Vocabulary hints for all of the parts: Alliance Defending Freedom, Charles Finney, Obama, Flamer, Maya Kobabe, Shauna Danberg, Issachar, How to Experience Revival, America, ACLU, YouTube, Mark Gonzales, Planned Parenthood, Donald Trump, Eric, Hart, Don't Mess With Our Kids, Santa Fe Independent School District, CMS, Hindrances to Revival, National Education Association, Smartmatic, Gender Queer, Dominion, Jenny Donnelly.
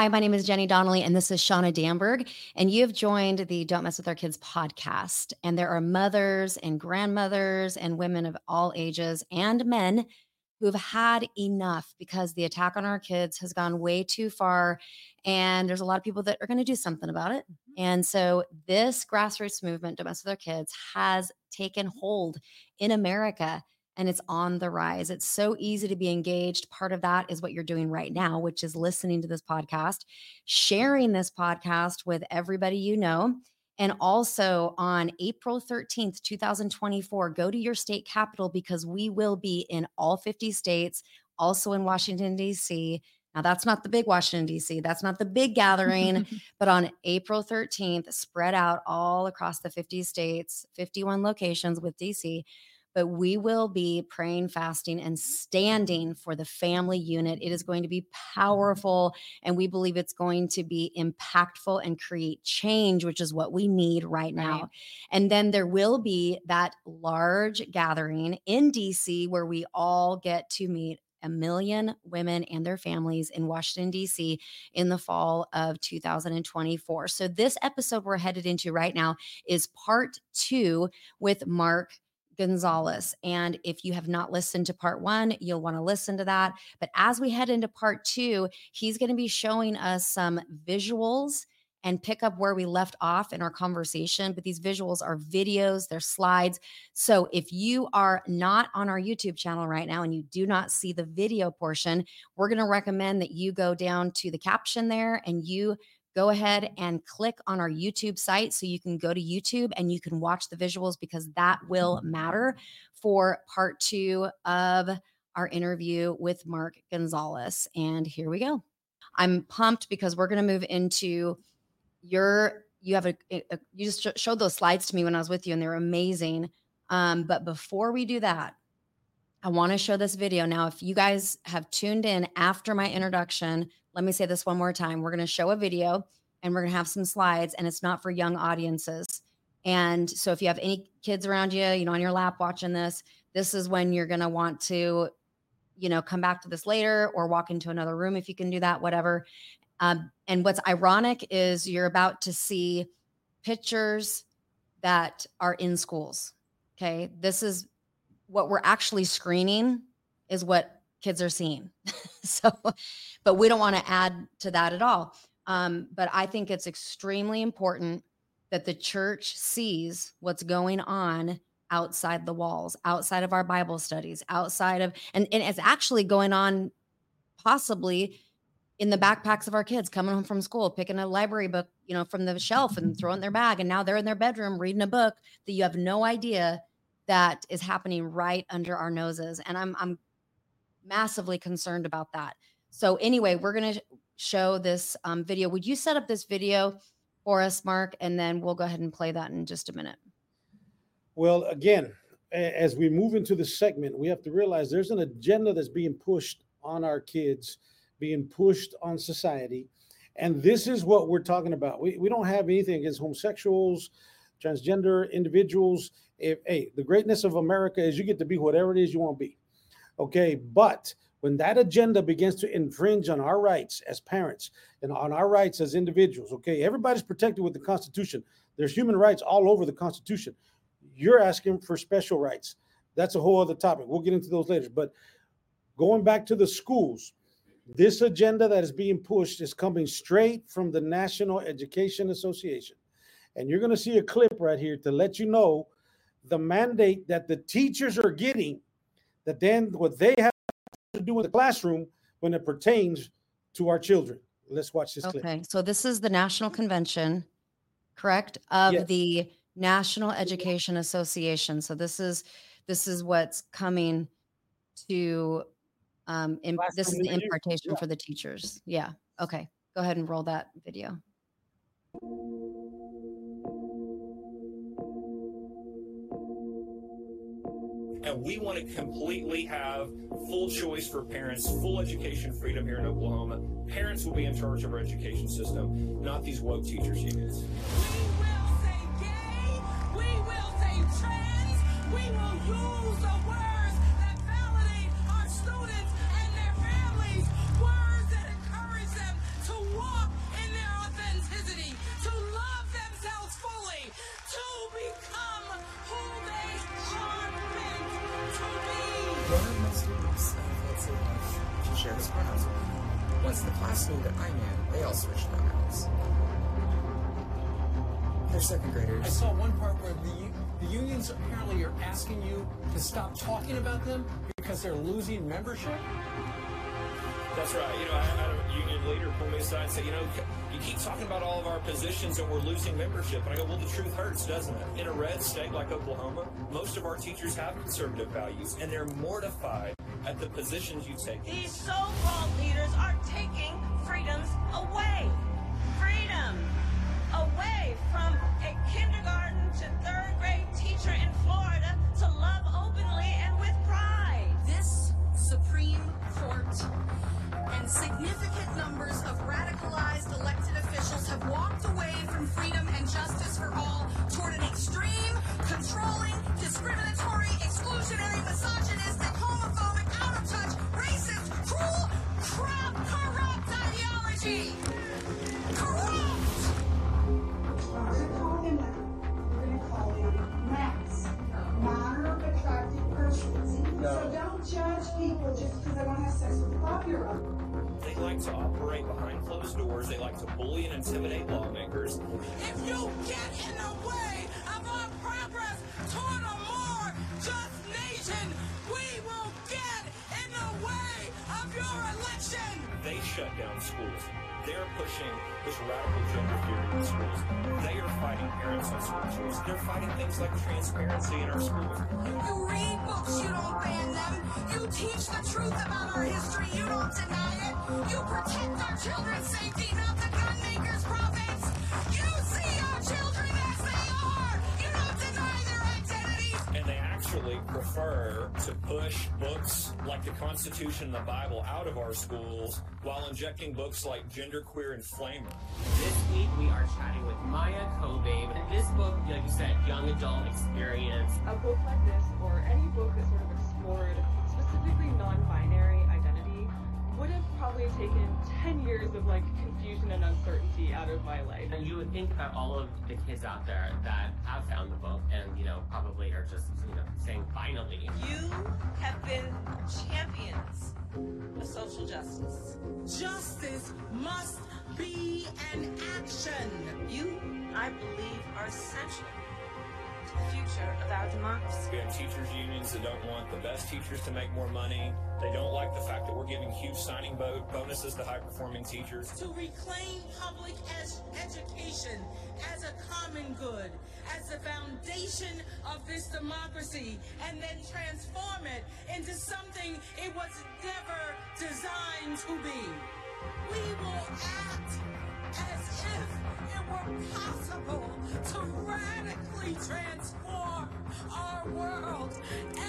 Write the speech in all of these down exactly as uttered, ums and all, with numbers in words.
Hi, my name is Jenny Donnelly, and this is Shauna Danberg, and you have joined the Don't Mess With Our Kids podcast, and there are mothers and grandmothers and women of all ages and men who've had enough because the attack on our kids has gone way too far, and there's a lot of people that are going to do something about it. And so this grassroots movement, Don't Mess With Our Kids, has taken hold in America, and it's on the rise. It's so easy to be engaged. Part of that is what you're doing right now, which is listening to this podcast, sharing this podcast with everybody you know. And also on April thirteenth, twenty twenty-four, go to your state capitol, because we will be in all fifty states, also in Washington, D C. Now, that's not the big Washington, D C. That's not the big gathering. But on April thirteenth, spread out all across the fifty states, fifty-one locations with D C, but we will be praying, fasting, and standing for the family unit. It is going to be powerful, and we believe it's going to be impactful and create change, which is what we need right now. Right. And then there will be that large gathering in D C where we all get to meet a million women and their families in Washington, D C in the fall of two thousand twenty-four. So this episode we're headed into right now is part two with Mark Gonzales. And if you have not listened to part one, you'll want to listen to that. But as we head into part two, he's going to be showing us some visuals and pick up where we left off in our conversation. But these visuals are videos, they're slides. So if you are not on our YouTube channel right now and you do not see the video portion, we're going to recommend that you go down to the caption there and you go ahead and click on our YouTube site so you can go to YouTube and you can watch the visuals, because that will matter for part two of our interview with Mark Gonzales. And here we go. I'm pumped because we're going to move into your, you have a, a, you just showed those slides to me when I was with you and they were amazing. Um, but before we do that, I want to show this video. Now, if you guys have tuned in after my introduction, let me say this one more time. We're going to show a video and we're going to have some slides, and it's not for young audiences. And so if you have any kids around you, you know, on your lap watching this, this is when you're going to want to, you know, come back to this later or walk into another room if you can do that, whatever. Um, and what's ironic is you're about to see pictures that are in schools. Okay. This is what we're actually screening is what kids are seeing. So, but we don't want to add to that at all. Um, but I think it's extremely important that the church sees what's going on outside the walls, outside of our Bible studies, outside of, and, and it's actually going on possibly in the backpacks of our kids coming home from school, picking a library book, you know, from the shelf and throwing it in their bag. And now they're in their bedroom reading a book that you have no idea that is happening right under our noses. And I'm, I'm massively concerned about that. So anyway, we're going to show this um, video. Would you set up this video for us, Mark? And then we'll go ahead and play that in just a minute. Well, again, as we move into the segment, we have to realize there's an agenda that's being pushed on our kids, being pushed on society. And this is what we're talking about. We, we don't have anything against homosexuals, transgender individuals. If, hey, the greatness of America is you get to be whatever it is you want to be. Okay, but when that agenda begins to infringe on our rights as parents and on our rights as individuals, okay, everybody's protected with the Constitution. There's human rights all over the Constitution. You're asking for special rights. That's a whole other topic. We'll get into those later. But going back to the schools, this agenda that is being pushed is coming straight from the National Education Association. And you're going to see a clip right here to let you know the mandate that the teachers are getting, that then what they have to do in the classroom when it pertains to our children. Let's watch this clip. Okay, so this is the National Convention, correct, of yes. the National Education Association. So this is this is what's coming to, um, imp- this is the impartation yeah. for the teachers. Yeah, okay, go ahead and roll that video. And we want to completely have full choice for parents, full education freedom here in Oklahoma. Parents will be in charge of our education system, not these woke teachers' unions. We will say gay, we will say trans, we will use the words that validate our students and their families, words that encourage them to walk was the classroom that I knew. They all switched pronouns. They're second graders. I saw one part where the, the unions apparently are asking you to stop talking about them because they're losing membership. That's right. You know, I had a union leader pull me aside and say, you know, you keep talking about all of our positions and we're losing membership. And I go, well, the truth hurts, doesn't it? In a red state like Oklahoma, most of our teachers have conservative values, and they're mortified at the positions you take. These so-called leaders are taking freedoms away. Freedom away from a kindergarten to third grade teacher in Florida to love openly and with pride. This Supreme Court and significant numbers of radicalized elected officials have walked away from freedom and justice for all toward an extreme, controlling, discriminatory, exclusionary, misogynistic, homophobic, out-of-touch, racist, cruel, crap, corrupt ideology. Corrupt! What do you call him? What do you call him? Max. Moderate, attractive persons. No. So don't judge people just because they don't have sex with five-year-olds. They like to operate behind closed doors. They like to bully and intimidate lawmakers. If you get in the way of our progress toward a more just nation, we will get in the way of your election. They shut down schools. They're pushing this radical gender theory in schools. They are fighting parents on school choice. They're fighting things like transparency in our schools. You read books, you don't ban them. You teach the truth about our history, you don't deny it. You protect our children's safety, not the gun makers' profits. You see our children as they are. You don't deny their identity. And they actually prefer to push books like the Constitution and the Bible out of our schools while injecting books like Gender Queer and Flamer. This week we are chatting with Maya Kobabe, and this book, like you said, Young Adult Experience. A book like this, or any book that sort of explored specifically non-binary identity, would have probably taken ten years of like confusion and uncertainty out of my life. And you would think about all of the kids out there that have found the book and, you know, probably are just, you know, saying finally. You have been champions of social justice. Justice must be an action. You, I believe, are essential to the future of our democracy. We have teachers' unions that don't want the best teachers to make more money. They don't like the fact that we're giving huge signing bo- bonuses to high-performing teachers. To reclaim public ed- education as a common good, as the foundation of this democracy, and then transform it into something it was never designed to be. We will act as if it were possible to radically transform our world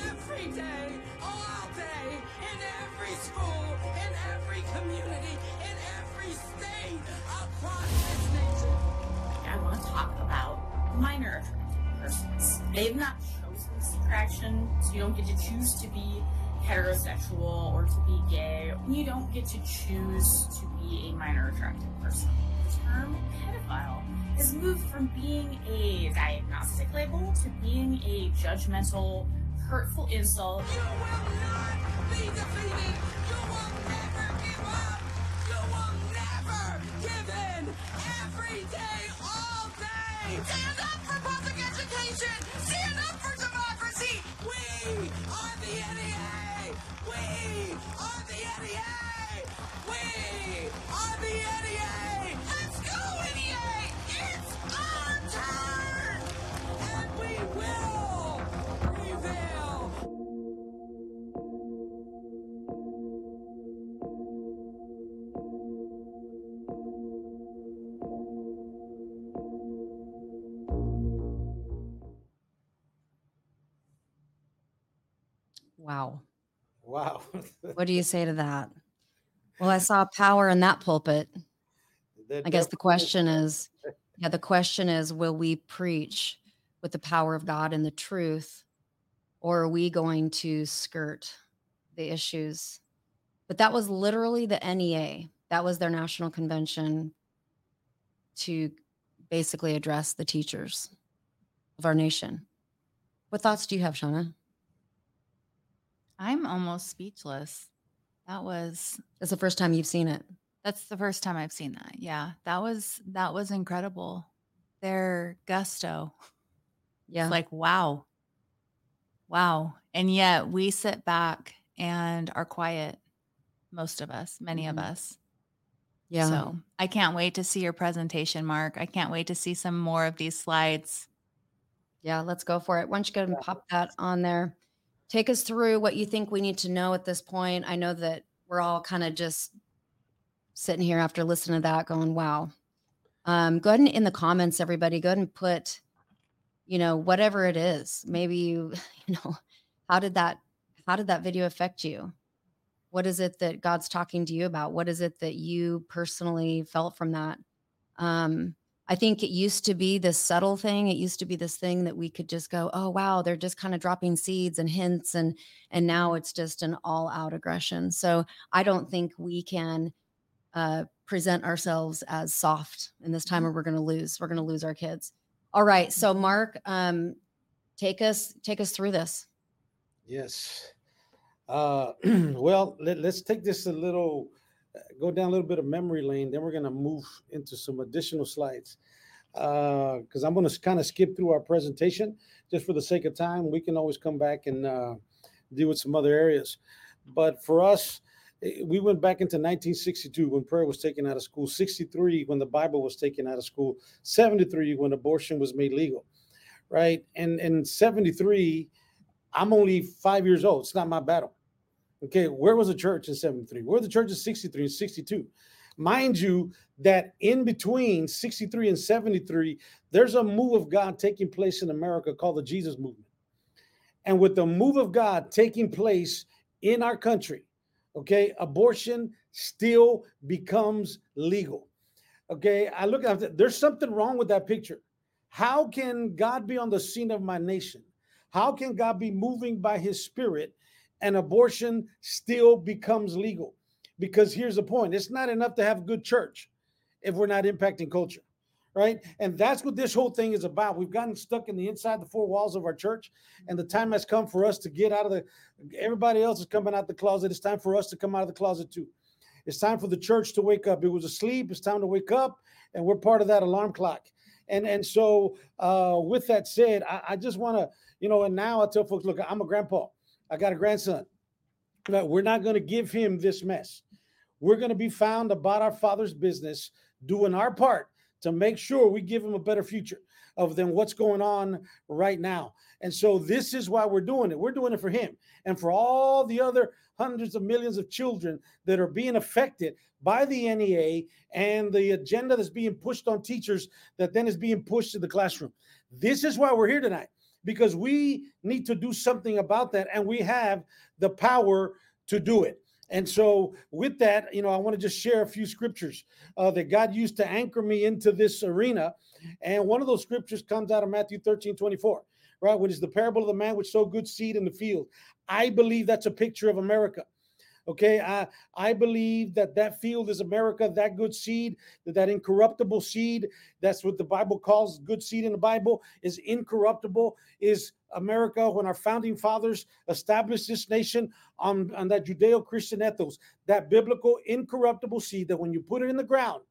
every day, all day, in every school, in every community, in every state across this nation. I want to talk about minor persons. They've not chosen this attraction, so you don't get to choose to be heterosexual or to be gay. You don't get to choose to be a minor attracted person. The term pedophile has moved from being a diagnostic label to being a judgmental, hurtful insult. You will not be defeated. You will never give up. You will never give in. Every day, all day. Stand up for public education. Stand up for democracy. We are the N E A. We are the N E A! We are the N E A! Let's go, N E A! It's our turn! And we will prevail! Wow. Wow. What do you say to that? Well, I saw power in that pulpit. I guess the question is, yeah, the question is, will we preach with the power of God and the truth, or are we going to skirt the issues? But that was literally the N E A. That was their national convention to basically address the teachers of our nation. What thoughts do you have, Shauna? I'm almost speechless. That was... That's the first time you've seen it. That's the first time I've seen that. Yeah, that was that was incredible. Their gusto. Yeah. It's like, wow. Wow. And yet we sit back and are quiet. Most of us, many mm-hmm. of us. Yeah. So I can't wait to see your presentation, Mark. I can't wait to see some more of these slides. Yeah, let's go for it. Why don't you go ahead and pop that on there? Take us through what you think we need to know at this point. I know that we're all kind of just sitting here after listening to that going, wow. Um, go ahead and in the comments, everybody, go ahead and put, you know, whatever it is. Maybe you, you know, how did that, how did that video affect you? What is it that God's talking to you about? What is it that you personally felt from that? Um, I think it used to be this subtle thing. It used to be this thing that we could just go, oh, wow, they're just kind of dropping seeds and hints. And, and now it's just an all out aggression. So I don't think we can uh, present ourselves as soft in this time, or we're going to lose, we're going to lose our kids. All right. So Mark, um, take us, take us through this. Yes. Uh, well, let, let's take this a little, go down a little bit of memory lane. Then we're going to move into some additional slides because uh, I'm going to kind of skip through our presentation just for the sake of time. We can always come back and uh, deal with some other areas. But for us, we went back into nineteen sixty-two when prayer was taken out of school, sixty-three when the Bible was taken out of school, seventy-three when abortion was made legal, right? And in seventy-three, I'm only five years old. It's not my battle. Okay, where was the church in seventy-three? Where was the church in sixty-three and sixty-two? Mind you, that in between sixty-three and seventy-three, there's a move of God taking place in America called the Jesus Movement. And with the move of God taking place in our country, okay, abortion still becomes legal. Okay, I look at it, there's something wrong with that picture. How can God be on the scene of my nation? How can God be moving by his spirit and abortion still becomes legal? Because here's the point. It's not enough to have a good church if we're not impacting culture, right? And that's what this whole thing is about. We've gotten stuck in the inside the four walls of our church, and the time has come for us to get out of the, everybody else is coming out the closet. It's time for us to come out of the closet too. It's time for the church to wake up. It was asleep. It's time to wake up, and we're part of that alarm clock. And and so uh, with that said, I, I just want to, you know, and now I tell folks, look, I'm a grandpa. I got a grandson. We're not going to give him this mess. We're going to be found about our Father's business, doing our part to make sure we give him a better future of than what's going on right now. And so this is why we're doing it. We're doing it for him and for all the other hundreds of millions of children that are being affected by the N E A and the agenda that's being pushed on teachers that then is being pushed to the classroom. This is why we're here tonight, because we need to do something about that, and we have the power to do it. And so with that, you know, I want to just share a few scriptures uh, that God used to anchor me into this arena. And one of those scriptures comes out of Matthew thirteen twenty-four, right, which is the parable of the man which sowed good seed in the field. I believe that's a picture of America. Okay, I, I believe that that field is America, that good seed, that, that incorruptible seed, that's what the Bible calls good seed in the Bible, is incorruptible, is America. When our founding fathers established this nation on, on that Judeo-Christian ethos, that biblical incorruptible seed that when you put it in the ground,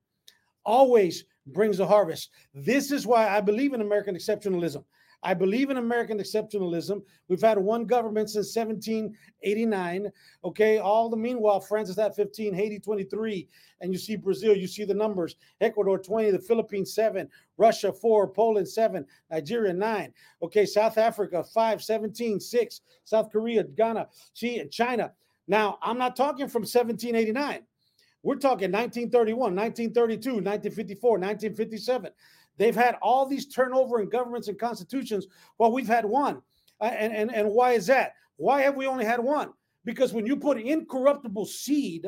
always brings a harvest. This is why I believe in American exceptionalism. I believe in American exceptionalism. We've had one government since seventeen eighty-nine. Okay, all the meanwhile, France is at fifteen, Haiti twenty-three, and you see Brazil, you see the numbers. Ecuador twenty, the Philippines seven, Russia four, Poland seven, Nigeria nine. Okay, South Africa five, seventeen, six, South Korea, Ghana, China. Now, I'm not talking from seventeen eighty-nine. We're talking nineteen thirty-one, nineteen thirty-two, nineteen fifty-four, nineteen fifty-seven. They've had all these turnover in governments and constitutions. Well, we've had one. Uh, and, and, and why is that? Why have we only had one? Because when you put incorruptible seed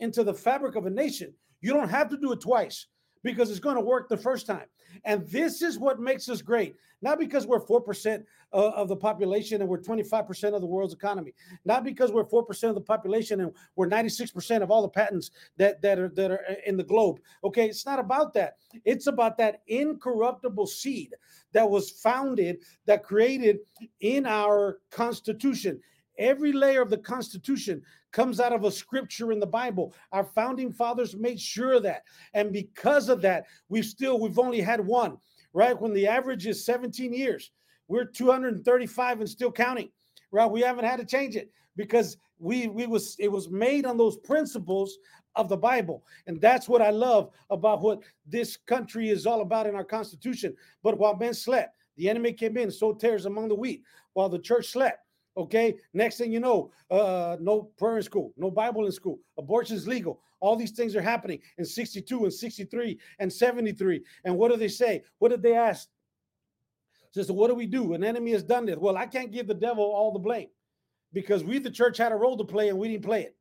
into the fabric of a nation, you don't have to do it twice because it's going to work the first time. And this is what makes us great. Not because we're four percent uh, of the population and we're twenty-five percent of the world's economy. Not because we're four percent of the population and we're ninety-six percent of all the patents that, that, are, that are in the globe. Okay, it's not about that. It's about that incorruptible seed that was founded, that created in our Constitution. Every layer of the Constitution comes out of a scripture in the Bible. Our founding fathers made sure of that. And because of that, we've still, we've only had one, right? When the average is seventeen years, we're two hundred thirty-five and still counting, right? We haven't had to change it because we, we was, it was made on those principles of the Bible. And that's what I love about what this country is all about in our Constitution. But while men slept, the enemy came in, sowed tares among the wheat, while the church slept. Okay, next thing you know, uh, no prayer in school, no Bible in school, abortion's legal. All these things are happening in sixty-two and sixty-three and seventy-three. And what do they say? What did they ask? Just what do we do? An enemy has done this. Well, I can't give the devil all the blame because we, the church, had a role to play and we didn't play it.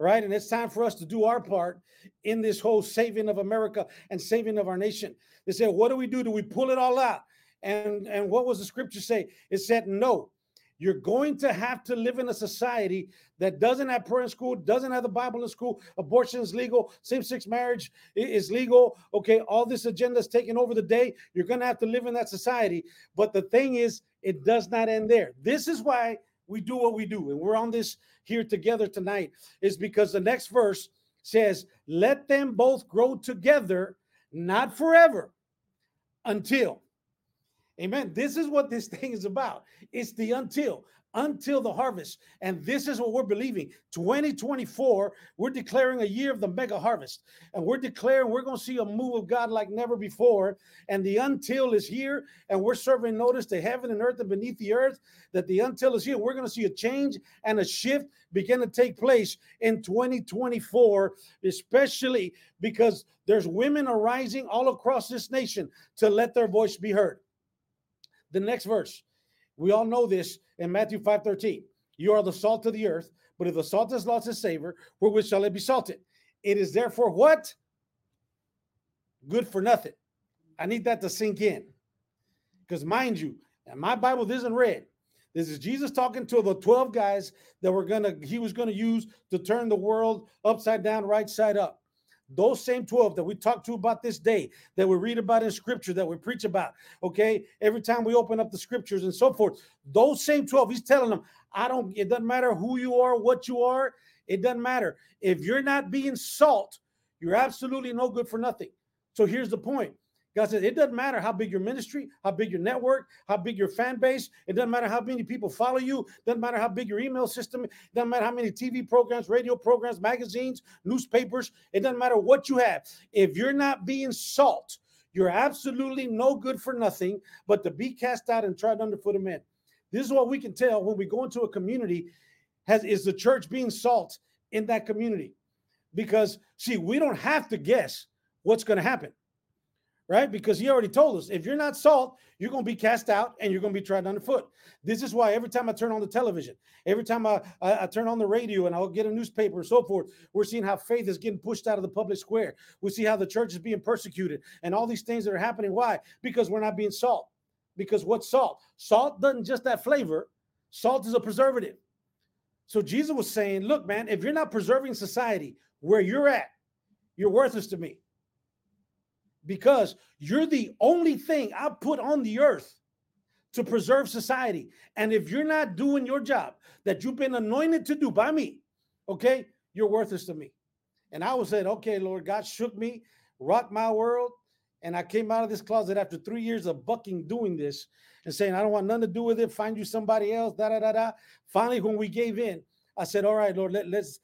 Right. And it's time for us to do our part in this whole saving of America and saving of our nation. They said, what do we do? Do we pull it all out? And, and what was the scripture say? It said, no. You're going to have to live in a society that doesn't have prayer in school, doesn't have the Bible in school, abortion is legal, same-sex marriage is legal. Okay, all this agenda is taking over the day. You're going to have to live in that society. But the thing is, it does not end there. This is why we do what we do. And we're on this here together tonight is because the next verse says, let them both grow together, not forever, until... Amen. This is what this thing is about. It's the until, until the harvest. And this is what we're believing. twenty twenty-four, we're declaring a year of the mega harvest. And we're declaring we're going to see a move of God like never before. And the until is here. And we're serving notice to heaven and earth and beneath the earth that the until is here. We're going to see a change and a shift begin to take place in twenty twenty-four, especially because there's women arising all across this nation to let their voice be heard. The next verse, we all know this in Matthew five thirteen. You are the salt of the earth, but if the salt has lost its savor, wherewith shall it be salted? It is therefore what? Good for nothing. I need that to sink in. Because mind you, and my Bible isn't red. This is Jesus talking to the twelve guys that were gonna, he was going to use to turn the world upside down, right side up. Those same twelve that we talk to about this day, that we read about in scripture, that we preach about, okay? Every time we open up the scriptures and so forth, those same twelve, he's telling them, I don't, it doesn't matter who you are, what you are, it doesn't matter. If you're not being salt, you're absolutely no good for nothing. So here's the point. God says, it doesn't matter how big your ministry, how big your network, how big your fan base. It doesn't matter how many people follow you. Doesn't matter how big your email system. It doesn't matter how many T V programs, radio programs, magazines, newspapers. It doesn't matter what you have. If you're not being salt, you're absolutely no good for nothing but to be cast out and trod underfoot of men. This is what we can tell when we go into a community. Has, is the church being salt in that community? Because, see, we don't have to guess what's going to happen. Right? Because he already told us, if you're not salt, you're going to be cast out and you're going to be trodden underfoot. This is why every time I turn on the television, every time I, I, I turn on the radio and I'll get a newspaper and so forth, we're seeing how faith is getting pushed out of the public square. We see how the church is being persecuted and all these things that are happening. Why? Because we're not being salt. Because what's salt? Salt doesn't just have flavor. Salt is a preservative. So Jesus was saying, look, man, if you're not preserving society where you're at, you're worthless to me. Because you're the only thing I put on the earth to preserve society. And if you're not doing your job that you've been anointed to do by me, okay, you're worthless to me. And I was saying, okay, Lord, God shook me, rocked my world. And I came out of this closet after three years of bucking doing this and saying, I don't want nothing to do with it. Find you somebody else, da, da, da, da. Finally, when we gave in, I said, all right, Lord, let, let's,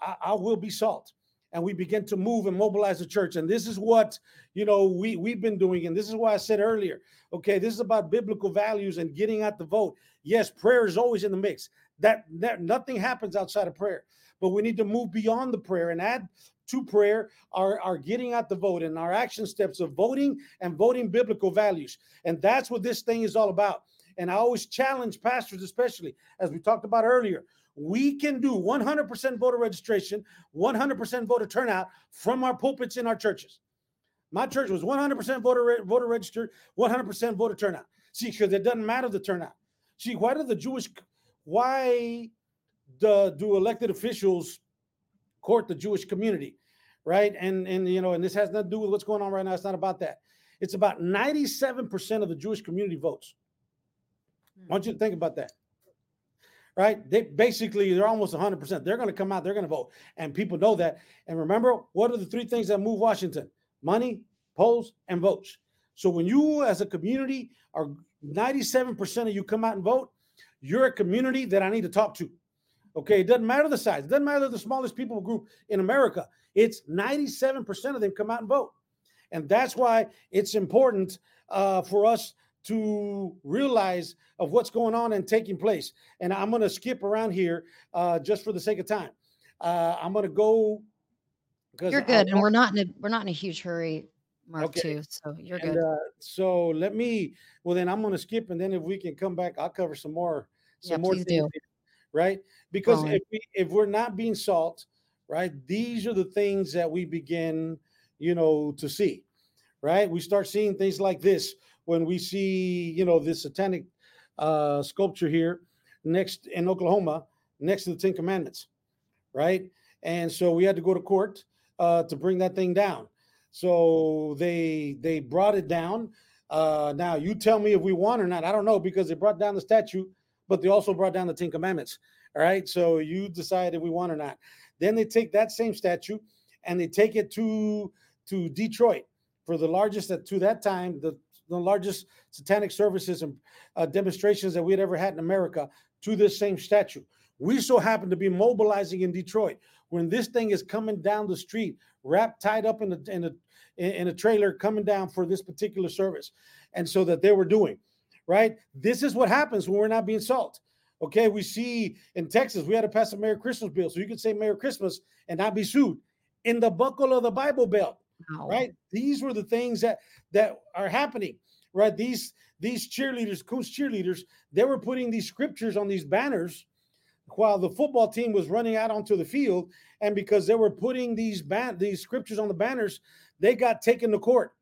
I, I will be salt. And we begin to move and mobilize the church. And this is what, you know, we, we've been doing. And this is why I said earlier, okay, this is about biblical values and getting out the vote. Yes, prayer is always in the mix. That, that nothing happens outside of prayer. But we need to move beyond the prayer and add to prayer our, our getting out the vote and our action steps of voting and voting biblical values. And that's what this thing is all about. And I always challenge pastors, especially, as we talked about earlier, we can do one hundred percent voter registration, one hundred percent voter turnout from our pulpits in our churches. My church was one hundred percent voter voter registered, one hundred percent voter turnout. See, because it doesn't matter the turnout. See, why do the Jewish, why the, do elected officials court the Jewish community, right? And, and, you know, and this has nothing to do with what's going on right now. It's not about that. It's about ninety-seven percent of the Jewish community votes. I want you to think about that. right? They basically, they're almost one hundred percent. They're going to come out, they're going to vote. And people know that. And remember, what are the three things that move Washington? Money, polls, and votes. So when you as a community are ninety-seven percent of you come out and vote, you're a community that I need to talk to. Okay, it doesn't matter the size. It doesn't matter the smallest people group in America. It's ninety-seven percent of them come out and vote. And that's why it's important uh, for us to realize of what's going on and taking place. And I'm going to skip around here uh, just for the sake of time. Uh, I'm going to go. You're good. I, and we're not in a, we're not in a huge hurry, Mark, okay. too. So you're and, good. Uh, so let me, well, then I'm going to skip. And then if we can come back, I'll cover some more. Some yeah, more things. Do. Right? Because um, if, we, if we're not being salt, right, these are the things that we begin, you know, to see, right? We start seeing things like this when we see, you know, this satanic uh, sculpture here next in Oklahoma, next to the Ten Commandments, right? And so we had to go to court uh, to bring that thing down. So they they brought it down. Uh, now, you tell me if we won or not. I don't know, because they brought down the statue, but they also brought down the Ten Commandments, all right? So you decide if we won or not. Then they take that same statue and they take it to to Detroit for the largest, at to that time, the, the largest satanic services and uh, demonstrations that we had ever had in America to this same statue. We so happen to be mobilizing in Detroit when this thing is coming down the street, wrapped, tied up in a, in a, in a trailer, coming down for this particular service. And so that they were doing, right? This is what happens when we're not being salt. Okay, we see in Texas, we had to pass a Merry Christmas bill. So you could say Merry Christmas and not be sued in the buckle of the Bible Belt. Wow. Right? These were the things that, that are happening, right? These, these cheerleaders, Coons cheerleaders, they were putting these scriptures on these banners while the football team was running out onto the field. And because they were putting these ban- these scriptures on the banners, they got taken to court.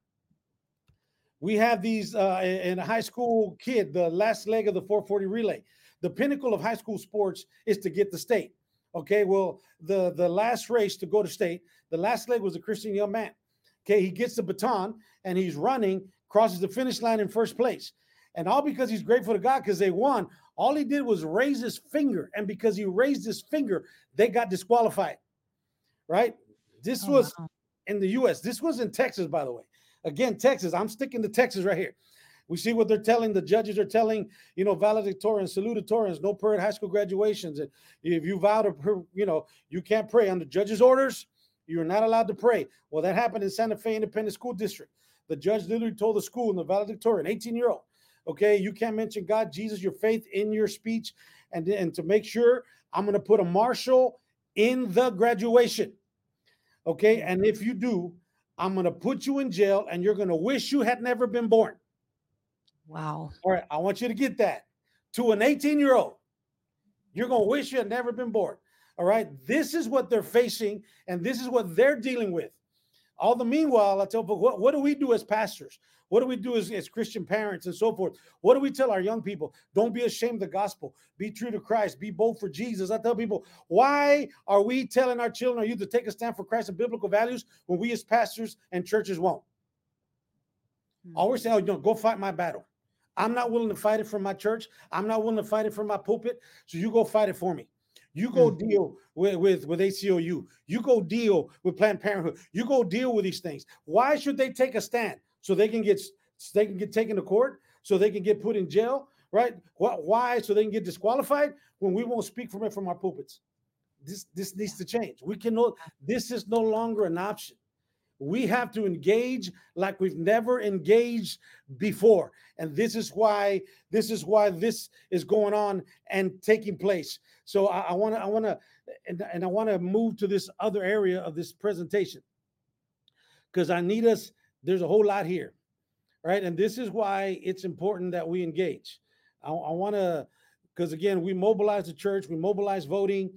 We have these uh, in a high school kid, the last leg of the four forty relay. The pinnacle of high school sports is to get to state. Okay, well, the, the last race to go to state, the last leg was a Christian young man. Okay, he gets the baton and he's running, crosses the finish line in first place. And all because he's grateful to God because they won, all he did was raise his finger. And because he raised his finger, they got disqualified, right? This oh, was wow. in the U S. This was in Texas, by the way. Again, Texas, I'm sticking to Texas right here. We see what they're telling. The judges are telling, you know, valedictorians, salutatorians, no prayer at high school graduations. And if you vow to, you know, you can't pray. Under judges' orders, you're not allowed to pray. Well, that happened in Santa Fe Independent School District. The judge literally told the school and the valedictorian, eighteen-year-old, okay, you can't mention God, Jesus, your faith in your speech. And, and to make sure, I'm going to put a marshal in the graduation. Okay, and if you do, I'm going to put you in jail and you're going to wish you had never been born. Wow. All right. I want you to get that. To an eighteen-year-old, you're going to wish you had never been born. All right. This is what they're facing and this is what they're dealing with. All the meanwhile, I tell people, what, what do we do as pastors? What do we do as, as Christian parents and so forth? What do we tell our young people? Don't be ashamed of the gospel. Be true to Christ. Be bold for Jesus. I tell people, why are we telling our children or youth to take a stand for Christ and biblical values when we as pastors and churches won't? Mm-hmm. Always say, oh, don't go fight my battle. I'm not willing to fight it for my church. I'm not willing to fight it for my pulpit. So you go fight it for me. You go mm-hmm. deal with, with, with A C L U. You go deal with Planned Parenthood. You go deal with these things. Why should they take a stand? So they can get so they can get taken to court, so they can get put in jail, right? Why? So they can get disqualified when we won't speak from it from our pulpits. This this needs to change. We cannot. This is no longer an option. We have to engage like we've never engaged before. And this is why this is why this is going on and taking place. So I want to I want to and, and I want to move to this other area of this presentation because I need us. There's a whole lot here, right? And this is why it's important that we engage. I, I want to, because again, we mobilize the church, we mobilize voting.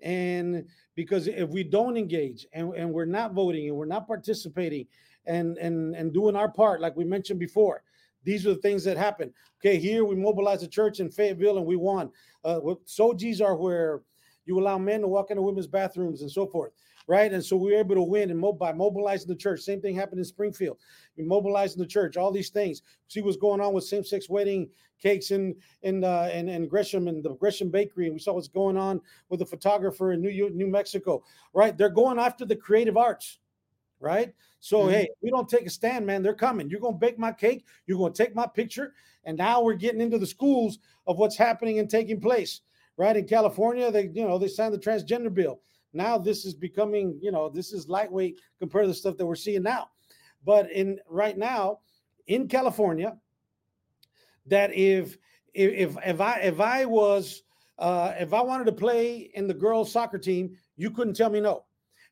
And because if we don't engage and, and we're not voting and we're not participating and, and, and doing our part, like we mentioned before, these are the things that happen. Okay, here we mobilize the church in Fayetteville and we won. Uh, Soji's are where you allow men to walk into women's bathrooms and so forth, right? And so we were able to win and by mobilizing the church. Same thing happened in Springfield. We mobilized the church, all these things. See what's going on with same-sex wedding cakes in in uh, and and Gresham and the Gresham Bakery, and we saw what's going on with the photographer in New York, New Mexico, right? They're going after the creative arts, right? So mm-hmm. hey, we don't take a stand, man. They're coming. You're gonna bake my cake. You're gonna take my picture. And now we're getting into the schools of what's happening and taking place, right? In California, they you know they signed the transgender bill. Now this is becoming, you know, this is lightweight compared to the stuff that we're seeing now. But in right now in California, that if if if I if I was uh, if I wanted to play in the girls' soccer team, you couldn't tell me no.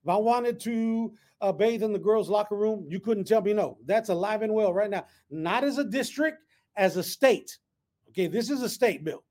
If I wanted to uh, bathe in the girls' locker room, you couldn't tell me no. That's alive and well right now. Not as a district, as a state. Okay, this is a state bill,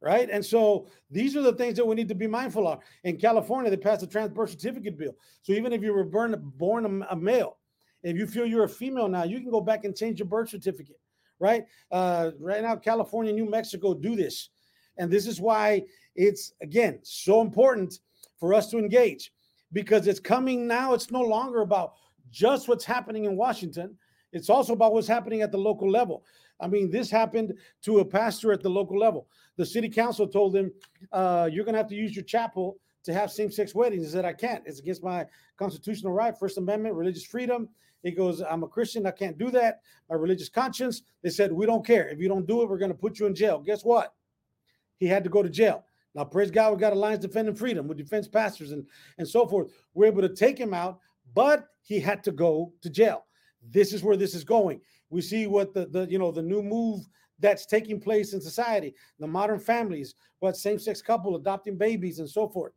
right? And so these are the things that we need to be mindful of. In California, they passed a trans birth certificate bill. So even if you were born, born a male, if you feel you're a female now, you can go back and change your birth certificate, right? Uh, right now, California, New Mexico do this. And this is why it's, again, so important for us to engage. Because it's coming now, it's no longer about just what's happening in Washington. It's also about what's happening at the local level. I mean, this happened to a pastor at the local level. The city council told him, uh, you're going to have to use your chapel to have same-sex weddings. He said, I can't. It's against my constitutional right, First Amendment, religious freedom. He goes, I'm a Christian. I can't do that. My religious conscience. They said, we don't care. If you don't do it, we're going to put you in jail. Guess what? He had to go to jail. Now, praise God, we got Alliance Defending Freedom with defense pastors and, and so forth. We're able to take him out, but he had to go to jail. This is where this is going. We see what the, the you know, the new move that's taking place in society, the modern families, what same-sex couple adopting babies and so forth.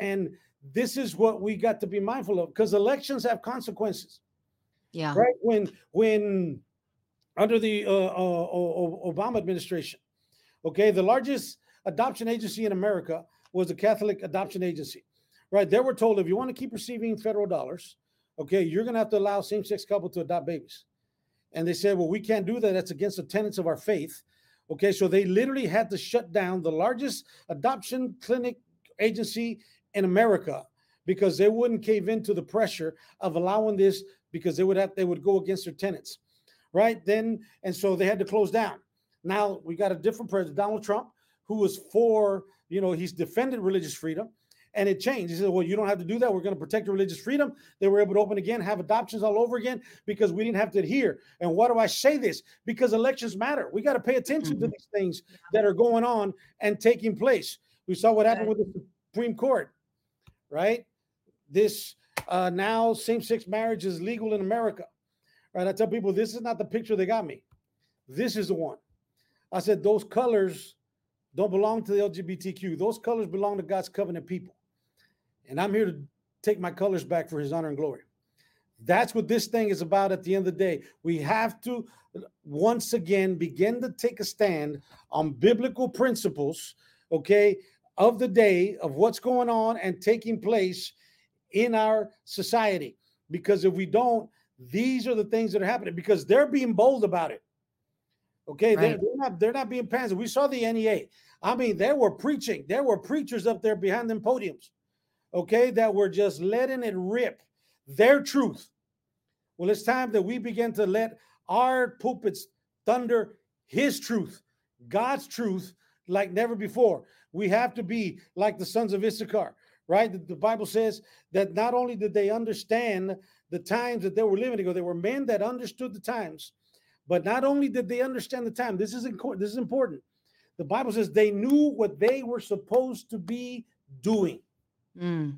And this is what we got to be mindful of because elections have consequences. Yeah. Right. When when under the uh, uh, Obama administration, okay, the largest adoption agency in America was the Catholic Adoption Agency, right? They were told, if you want to keep receiving federal dollars, okay, you're going to have to allow same-sex couple to adopt babies. And they said, well, we can't do that. That's against the tenets of our faith. Okay, so they literally had to shut down the largest adoption clinic agency in America because they wouldn't cave into the pressure of allowing this because they would have, they would go against their tenets, right? Then, and so they had to close down. Now we got a different president, Donald Trump, who was for, you know, he's defended religious freedom, and it changed. He said, well, you don't have to do that. We're going to protect your religious freedom. They were able to open again, have adoptions all over again because we didn't have to adhere. And why do I say this? Because elections matter. We got to pay attention mm-hmm. to these things that are going on and taking place. We saw what happened with the Supreme Court, right? This uh, now same-sex marriage is legal in America, right? I tell people, this is not the picture they got me. This is the one. I said, those colors don't belong to the L G B T Q. Those colors belong to God's covenant people. And I'm here to take my colors back for his honor and glory. That's what this thing is about at the end of the day. We have to, once again, begin to take a stand on biblical principles, okay, of the day, of what's going on and taking place in our society. Because if we don't, these are the things that are happening because they're being bold about it. Okay, right. they're, they're not they're not being pansy. We saw the N E A. I mean, they were preaching. There were preachers up there behind them podiums, okay, that were just letting it rip their truth. Well, it's time that we begin to let our pulpits thunder his truth, God's truth, like never before. We have to be like the sons of Issachar, right? The, the Bible says that not only did they understand the times that they were living in, they were men that understood the times. But not only did they understand the time, this is important. This is important. The Bible says they knew what they were supposed to be doing. Mm.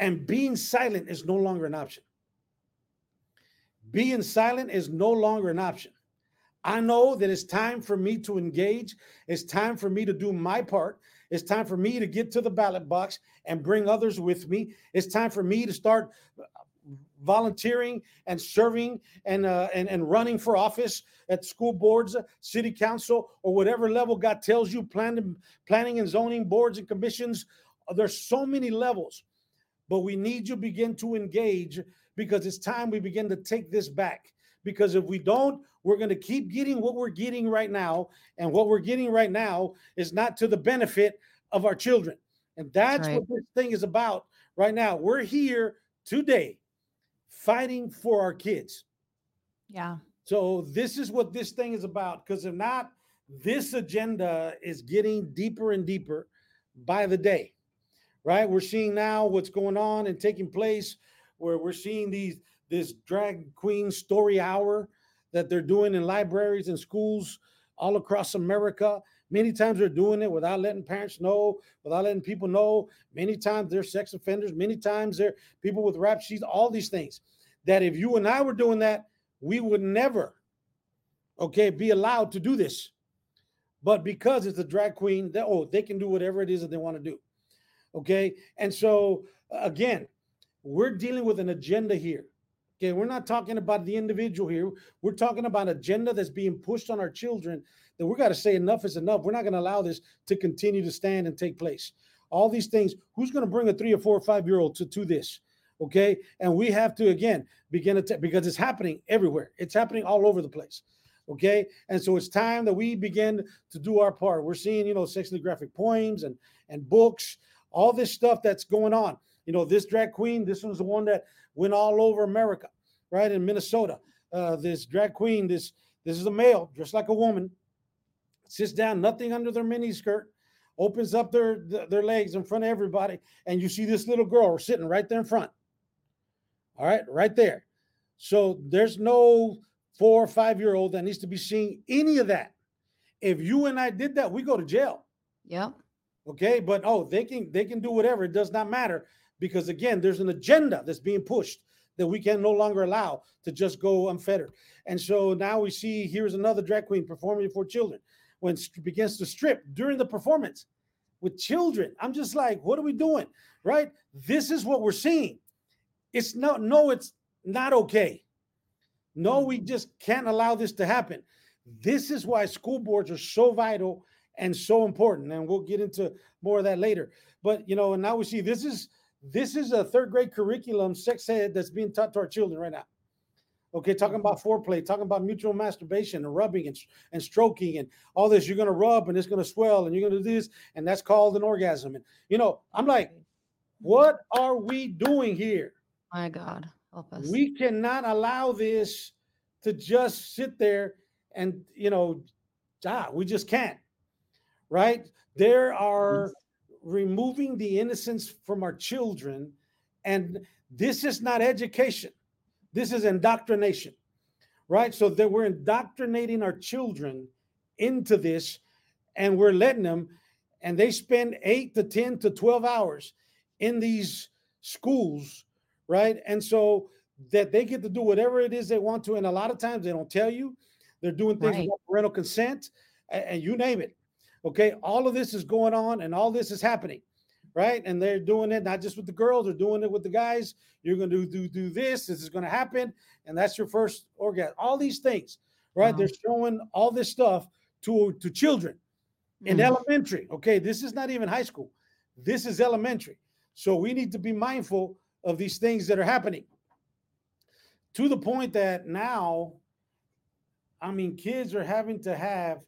And being silent is no longer an option. Being silent is no longer an option. I know that it's time for me to engage. It's time for me to do my part. It's time for me to get to the ballot box and bring others with me. It's time for me to start volunteering and serving and, uh, and and running for office at school boards, city council, or whatever level God tells you, planning, planning and zoning boards and commissions. There's so many levels, but we need to begin to engage because it's time we begin to take this back. Because if we don't, we're going to keep getting what we're getting right now. And what we're getting right now is not to the benefit of our children. And that's right. What this thing is about. right now. We're here today fighting for our kids. Yeah. So this is what this thing is about, because if not, this agenda is getting deeper and deeper by the day, right? We're seeing now what's going on and taking place where we're seeing these this drag queen story hour that they're doing in libraries and schools all across America. Many times they're doing it without letting parents know, without letting people know. Many times they're sex offenders. Many times they're people with rap sheets, all these things. That if you and I were doing that, we would never, okay, be allowed to do this. But because it's a drag queen, they, oh, they can do whatever it is that they want to do, okay? And so, again, we're dealing with an agenda here, okay? We're not talking about the individual here. We're talking about an agenda that's being pushed on our children that we got to say enough is enough. We're not going to allow this to continue to stand and take place. All these things, who's going to bring a three or four or five-year-old to, to this? Okay, and we have to, again, begin to, because it's happening everywhere. It's happening all over the place, okay? And so it's time that we begin to do our part. We're seeing, you know, sexually graphic poems and, and books, all this stuff that's going on. You know, this drag queen, this was the one that went all over America, right, in Minnesota. Uh, this drag queen, this, this is a male, dressed like a woman, sits down, nothing under their miniskirt, opens up their, their legs in front of everybody, and you see this little girl sitting right there in front. All right, right there. So there's no four or five-year-old that needs to be seeing any of that. If you and I did that, we go to jail. Yep. Okay, but oh, they can they can do whatever. It does not matter because, again, there's an agenda that's being pushed that we can no longer allow to just go unfettered. And so now we see here's another drag queen performing for children when she begins to strip during the performance with children. I'm just like, what are we doing, right? This is what we're seeing. It's not, no, it's not okay. No, we just can't allow this to happen. This is why school boards are so vital and so important. And we'll get into more of that later. But, you know, and now we see this is, this is a third grade curriculum sex ed that's being taught to our children right now. Okay. Talking about foreplay, talking about mutual masturbation and rubbing and, and stroking and all this. You're going to rub and it's going to swell and you're going to do this. And that's called an orgasm. And, you know, I'm like, what are we doing here? My God, help us. We cannot allow this to just sit there and, you know, ah, we just can't, right? There are removing the innocence from our children, and this is not education. This is indoctrination, right? So that we're indoctrinating our children into this, and we're letting them, and they spend eight to ten to twelve hours in these schools, right? And so that they get to do whatever it is they want to. And a lot of times they don't tell you. They're doing things right. Without parental consent and, and you name it. Okay. All of this is going on and all this is happening. Right. And they're doing it, not just with the girls, they're doing it with the guys. You're going to do, do, do this. This is going to happen. And that's your first orgasm. All these things, right. Wow. They're showing all this stuff to, to children mm. in elementary. Okay. This is not even high school. This is elementary. So we need to be mindful of these things that are happening to the point that now, I mean, kids are having to have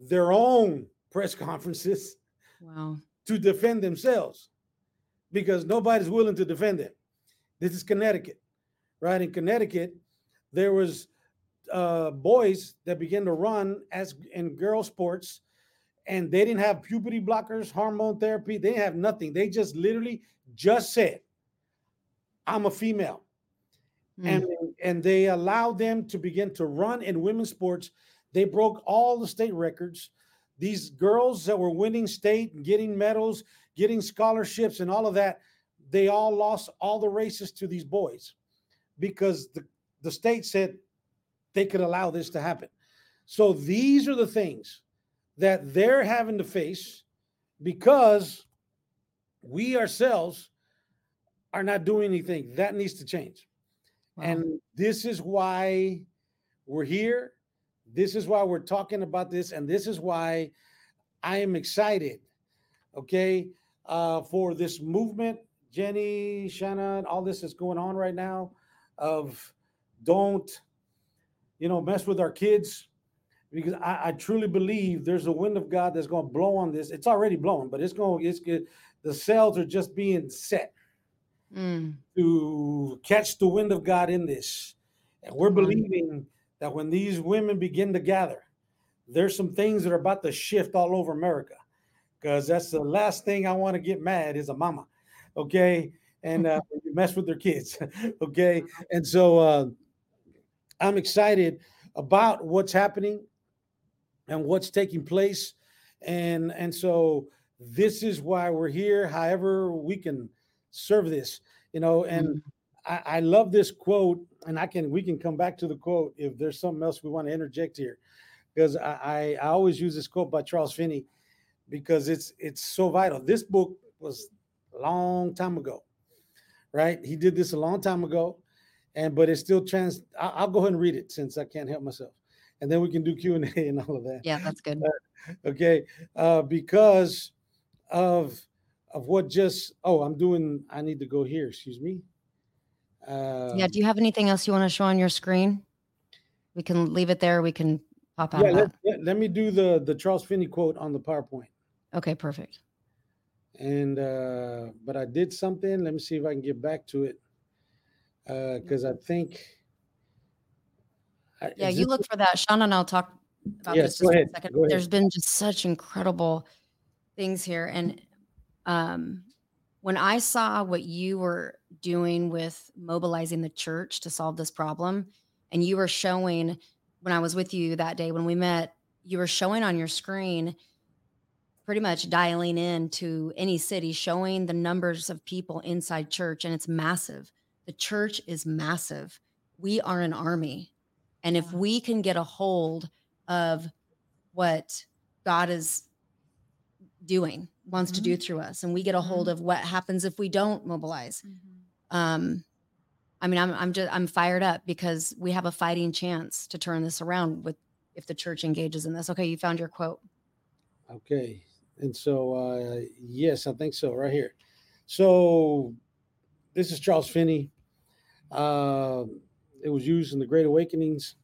their own press conferences wow. to defend themselves because nobody's willing to defend them. This is Connecticut, right? In Connecticut, there was uh, boys that began to run as in girl sports and they didn't have puberty blockers, hormone therapy. They didn't have nothing. They just literally just said, I'm a female. Mm. And, and they allowed them to begin to run in women's sports. They broke all the state records. These girls that were winning state and getting medals, getting scholarships and all of that, they all lost all the races to these boys because the, the state said they could allow this to happen. So these are the things that they're having to face because we ourselves are not doing anything. That needs to change. Wow. And this is why we're here. This is why we're talking about this. And this is why I am excited, okay, uh, for this movement, Jenny, Shauna, all this is going on right now of don't, you know, mess with our kids. Because I, I truly believe there's a wind of God that's going to blow on this. It's already blowing, but it's going to, it's good. The sails are just being set. mm. to catch the wind of God in this. And we're believing that when these women begin to gather, there's some things that are about to shift all over America, because that's the last thing I want to get mad is a mama. Okay. And uh, you mess with their kids. Okay. And so uh, I'm excited about what's happening and what's taking place. And, and so this is why we're here, however we can serve this, you know, and mm-hmm. I, I love this quote, and I can, we can come back to the quote if there's something else we want to interject here, because I, I, I always use this quote by Charles Finney because it's, it's so vital. This book was a long time ago, right? He did this a long time ago, and, but it's still trans, I, I'll go ahead and read it since I can't help myself. And then we can do Q and A and all of that. Yeah, that's good. Uh, okay. Uh, because of, of what just, oh, I'm doing, I need to go here. Excuse me. Uh, yeah. Do you have anything else you want to show on your screen? We can leave it there. We can pop out. Yeah, let, yeah, let me do the, the Charles Finney quote on the PowerPoint. Okay, perfect. And, uh, but I did something. Let me see if I can get back to it. Uh, cause I think. Yeah, you look for that. Shauna and I'll talk about yes, this just in a second. There's been just such incredible things here. And um, when I saw what you were doing with mobilizing the church to solve this problem, and you were showing, when I was with you that day when we met, you were showing on your screen, pretty much dialing in to any city, showing the numbers of people inside church, and it's massive. The church is massive. We are an army. And if we can get a hold of what God is doing, wants mm-hmm. to do through us, and we get a hold of what happens if we don't mobilize. Mm-hmm. Um, I mean, I'm I'm just I'm fired up because we have a fighting chance to turn this around with if the church engages in this. Okay, you found your quote. Okay, and so uh, yes, I think so, right here. So this is Charles Finney. Uh, It was used in the Great Awakenings,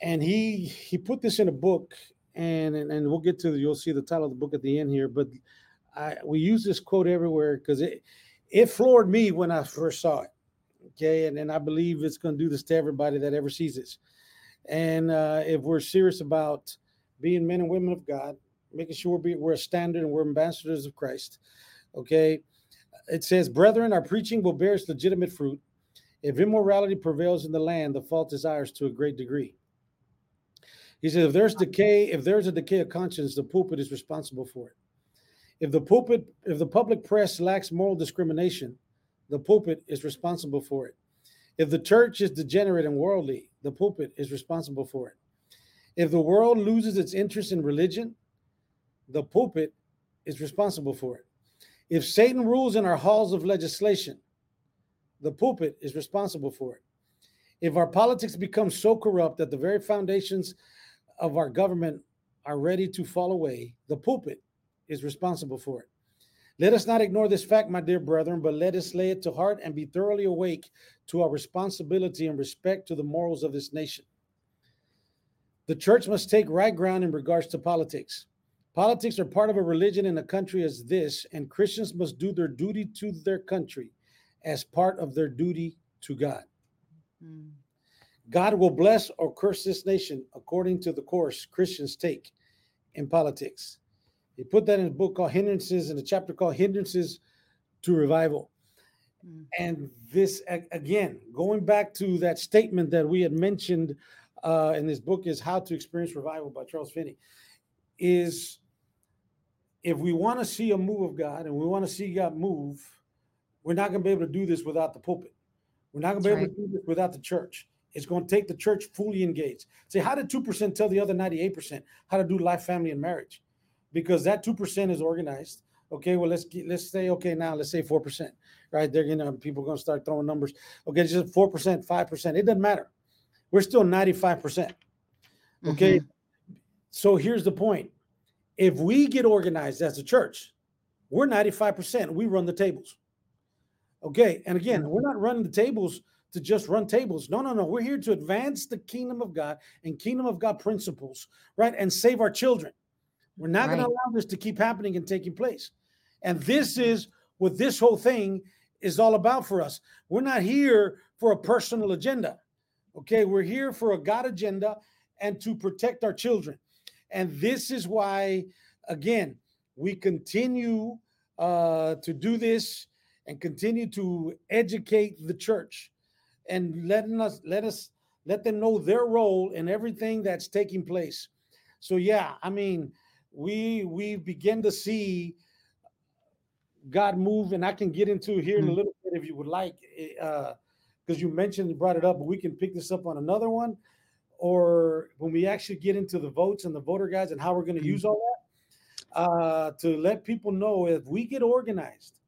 and he he put this in a book, and and, and we'll get to the, you'll see the title of the book at the end here. But I, we use this quote everywhere because it it floored me when I first saw it. Okay, and and I believe it's going to do this to everybody that ever sees this. And uh, if we're serious about being men and women of God, making sure we're, we're a standard and we're ambassadors of Christ. Okay, it says, "Brethren, our preaching will bear its legitimate fruit. If immorality prevails in the land, the fault is ours to a great degree." He said, if there's decay, if there's a decay of conscience, the pulpit is responsible for it. If the pulpit, if the public press lacks moral discrimination, the pulpit is responsible for it. If the church is degenerate and worldly, the pulpit is responsible for it. If the world loses its interest in religion, the pulpit is responsible for it. If Satan rules in our halls of legislation, the pulpit is responsible for it. If our politics become so corrupt that the very foundations of our government are ready to fall away, the pulpit is responsible for it. Let us not ignore this fact, my dear brethren, but let us lay it to heart and be thoroughly awake to our responsibility and respect to the morals of this nation. The church must take right ground in regards to politics. Politics are part of a religion in a country as this, and Christians must do their duty to their country as part of their duty to God. Mm. God will bless or curse this nation according to the course Christians take in politics. He put that in a book called Hindrances, in a chapter called Hindrances to Revival. Mm. And this, again, going back to that statement that we had mentioned uh, in this book is How to Experience Revival by Charles Finney, is if we want to see a move of God and we want to see God move, we're not going to be able to do this without the pulpit. We're not going to be That's able right. to do this without the church. It's going to take the church fully engaged. Say, how did two percent tell the other ninety-eight percent how to do life, family, and marriage? Because that two percent is organized. Okay, well, let's get, let's say, okay, now let's say four percent, right? They're going to, people are going to start throwing numbers. Okay, just four percent, five percent. It doesn't matter. We're still ninety-five percent. Okay, mm-hmm. So here's the point. If we get organized as a church, we're ninety-five percent. We run the tables. Okay, and again, we're not running the tables to just run tables. No, no, no. We're here to advance the kingdom of God and kingdom of God principles, right? And save our children. We're not right. going to allow this to keep happening and taking place. And this is what this whole thing is all about for us. We're not here for a personal agenda, okay? We're here for a God agenda and to protect our children. And this is why, again, we continue uh, to do this and continue to educate the church and letting us let us let them know their role in everything that's taking place. So yeah, I mean, we we begin to see God move, and I can get into here in a little bit if you would like, because uh, you mentioned you brought it up, but we can pick this up on another one, or when we actually get into the votes and the voter guides and how we're going to use all that uh, to let people know if we get organized,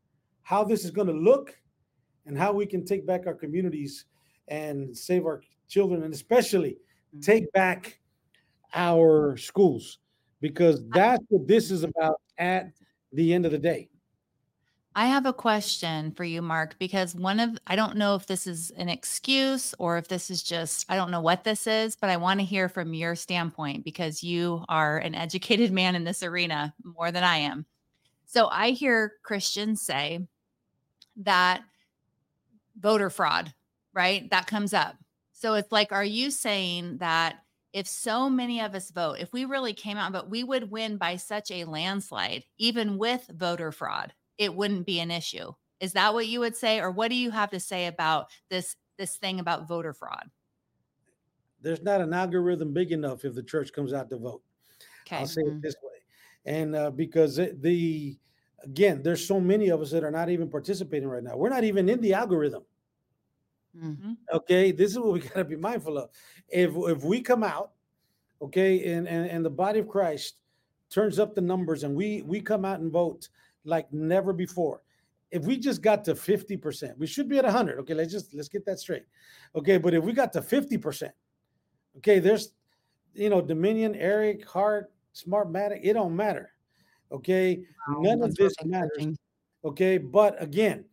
how this is going to look and how we can take back our communities and save our children, and especially take back our schools, because that's what this is about at the end of the day. I have a question for you, Mark, because one of, I don't know if this is an excuse or if this is just, I don't know what this is, but I want to hear from your standpoint because you are an educated man in this arena more than I am. So I hear Christians say that voter fraud, right? That comes up. So it's like, are you saying that if so many of us vote, if we really came out and vote, we would win by such a landslide, even with voter fraud? It wouldn't be an issue. Is that what you would say? Or what do you have to say about this, this thing about voter fraud? There's not an algorithm big enough if the church comes out to vote. Okay. I'll say mm-hmm. it this way. And uh, because it, the, again, there's so many of us that are not even participating right now. We're not even in the algorithm. Mm-hmm. Okay. This is what we gotta be mindful of. If, if we come out, okay. And, and, and the body of Christ turns up the numbers and we, we come out and vote like never before. If we just got to fifty percent, we should be at one hundred. Okay, let's just let's get that straight. Okay, but if we got to fifty percent, okay, there's, you know, Dominion, Eric, Hart, Smartmatic, it don't matter. Okay, wow, none of this matters. Thinking. Okay, but again,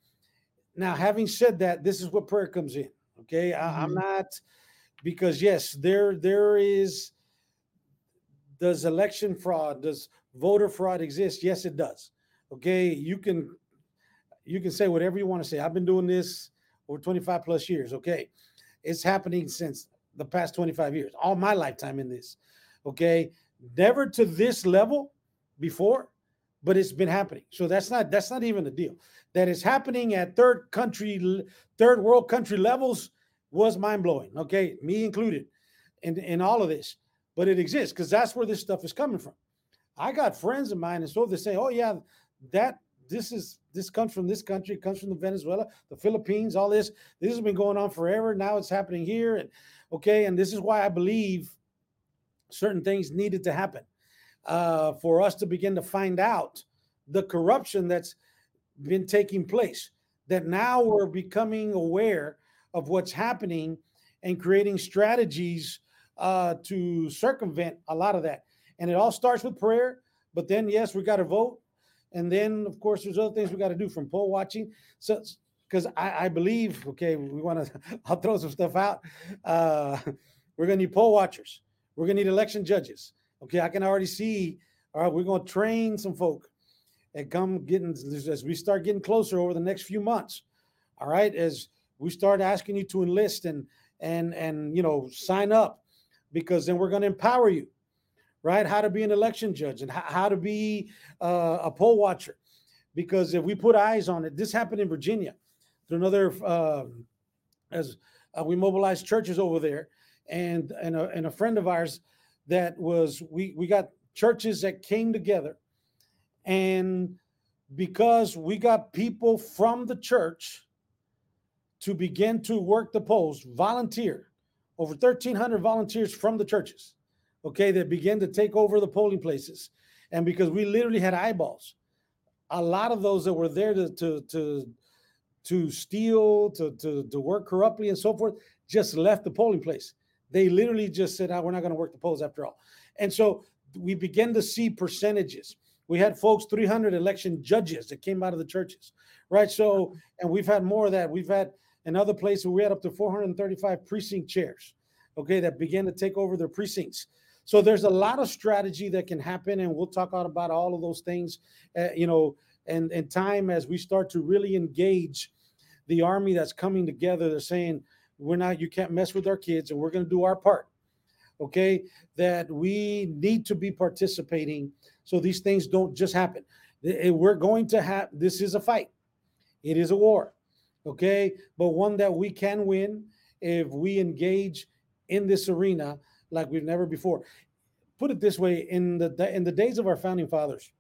now having said that, this is where prayer comes in. Okay, mm-hmm. I, I'm not because yes, there there is. Does election fraud? Does voter fraud exist? Yes, it does. Okay, you can you can say whatever you want to say. I've been doing this over twenty-five plus years. Okay, it's happening since the past twenty-five years, all my lifetime in this. Okay, never to this level before, but it's been happening. So that's not that's not even a deal. That it's happening at third country, third world country levels was mind blowing. Okay, me included, in in all of this, but it exists because that's where this stuff is coming from. I got friends of mine, and so they say, "Oh yeah." That this is this comes from this country, it comes from the Venezuela, the Philippines, all this. This has been going on forever. Now it's happening here. And okay, and this is why I believe certain things needed to happen uh, for us to begin to find out the corruption that's been taking place, that now we're becoming aware of what's happening and creating strategies uh, to circumvent a lot of that. And it all starts with prayer, but then, yes, we got to vote. And then, of course, there's other things we got to do from poll watching. So, because I, I believe, okay, we want to, I'll throw some stuff out. Uh, we're going to need poll watchers. We're going to need election judges. Okay, I can already see, all right, we're going to train some folk and come getting, as we start getting closer over the next few months, all right, as we start asking you to enlist and, and, and you know, sign up, because then we're going to empower you. Right? How to be an election judge and how, how to be uh, a poll watcher. Because if we put eyes on it, this happened in Virginia through another, uh, as uh, we mobilized churches over there and, and, a, and a friend of ours that was, we, we got churches that came together, and because we got people from the church to begin to work the polls, volunteer, over thirteen hundred volunteers from the churches. Okay, that began to take over the polling places. And because we literally had eyeballs, a lot of those that were there to to to, to steal, to, to, to work corruptly and so forth, just left the polling place. They literally just said, oh, we're not going to work the polls after all. And so we began to see percentages. We had folks, three hundred election judges that came out of the churches, right? So, and we've had more of that. We've had another place where we had up to four hundred thirty-five precinct chairs, okay, that began to take over their precincts. So there's a lot of strategy that can happen, and we'll talk out about all of those things, uh, you know, and, and time as we start to really engage the army that's coming together. They're saying, we're not, you can't mess with our kids, and we're going to do our part. Okay, that we need to be participating so these things don't just happen. We're going to have, this is a fight. It is a war. Okay, but one that we can win if we engage in this arena like we've never before. Put it this way, in the in the days of our founding fathers,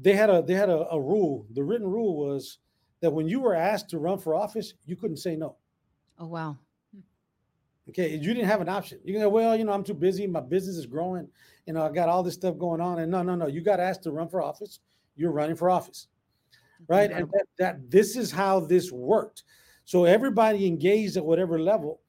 they had a they had a, a rule. The written rule was that when you were asked to run for office, you couldn't say no. Oh, wow. Okay, you didn't have an option. You can go, well, you know, I'm too busy. My business is growing. You know, I got all this stuff going on. And no, no, no. You got asked to run for office. You're running for office, right? Mm-hmm. And that, that this is how this worked. So everybody engaged at whatever level,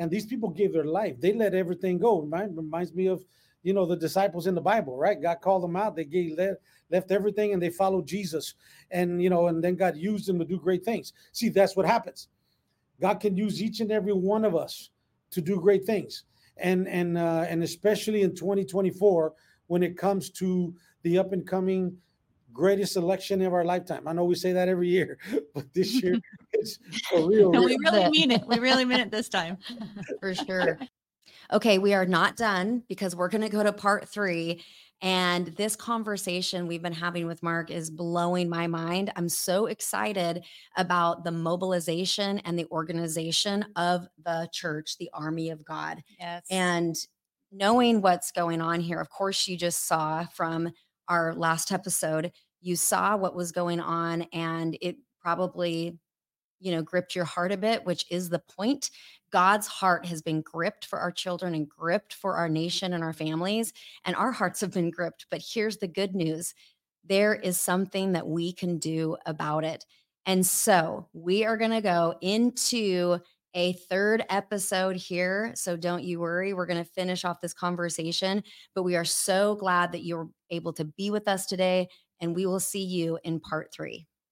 and these people gave their life. They let everything go. Remind, reminds me of, you know, the disciples in the Bible, right? God called them out. They gave left, left everything, and they followed Jesus. And, you know, and then God used them to do great things. See, that's what happens. God can use each and every one of us to do great things. And and uh, and especially in twenty twenty-four, when it comes to the up and coming greatest election of our lifetime. I know we say that every year, but this year it's for real. No, real. We really mean it. We really mean it this time. For sure. Okay, we are not done because we're gonna go to part three. And this conversation we've been having with Mark is blowing my mind. I'm so excited about the mobilization and the organization of the church, the army of God. Yes. And knowing what's going on here, of course, you just saw from our last episode, you saw what was going on, and it probably, you know, gripped your heart a bit, which is the point. God's heart has been gripped for our children and gripped for our nation and our families, and our hearts have been gripped. But here's the good news. There is something that we can do about it. And so we are going to go into a third episode here. So don't you worry. We're going to finish off this conversation, but we are so glad that you're able to be with us today, and we will see you in part three.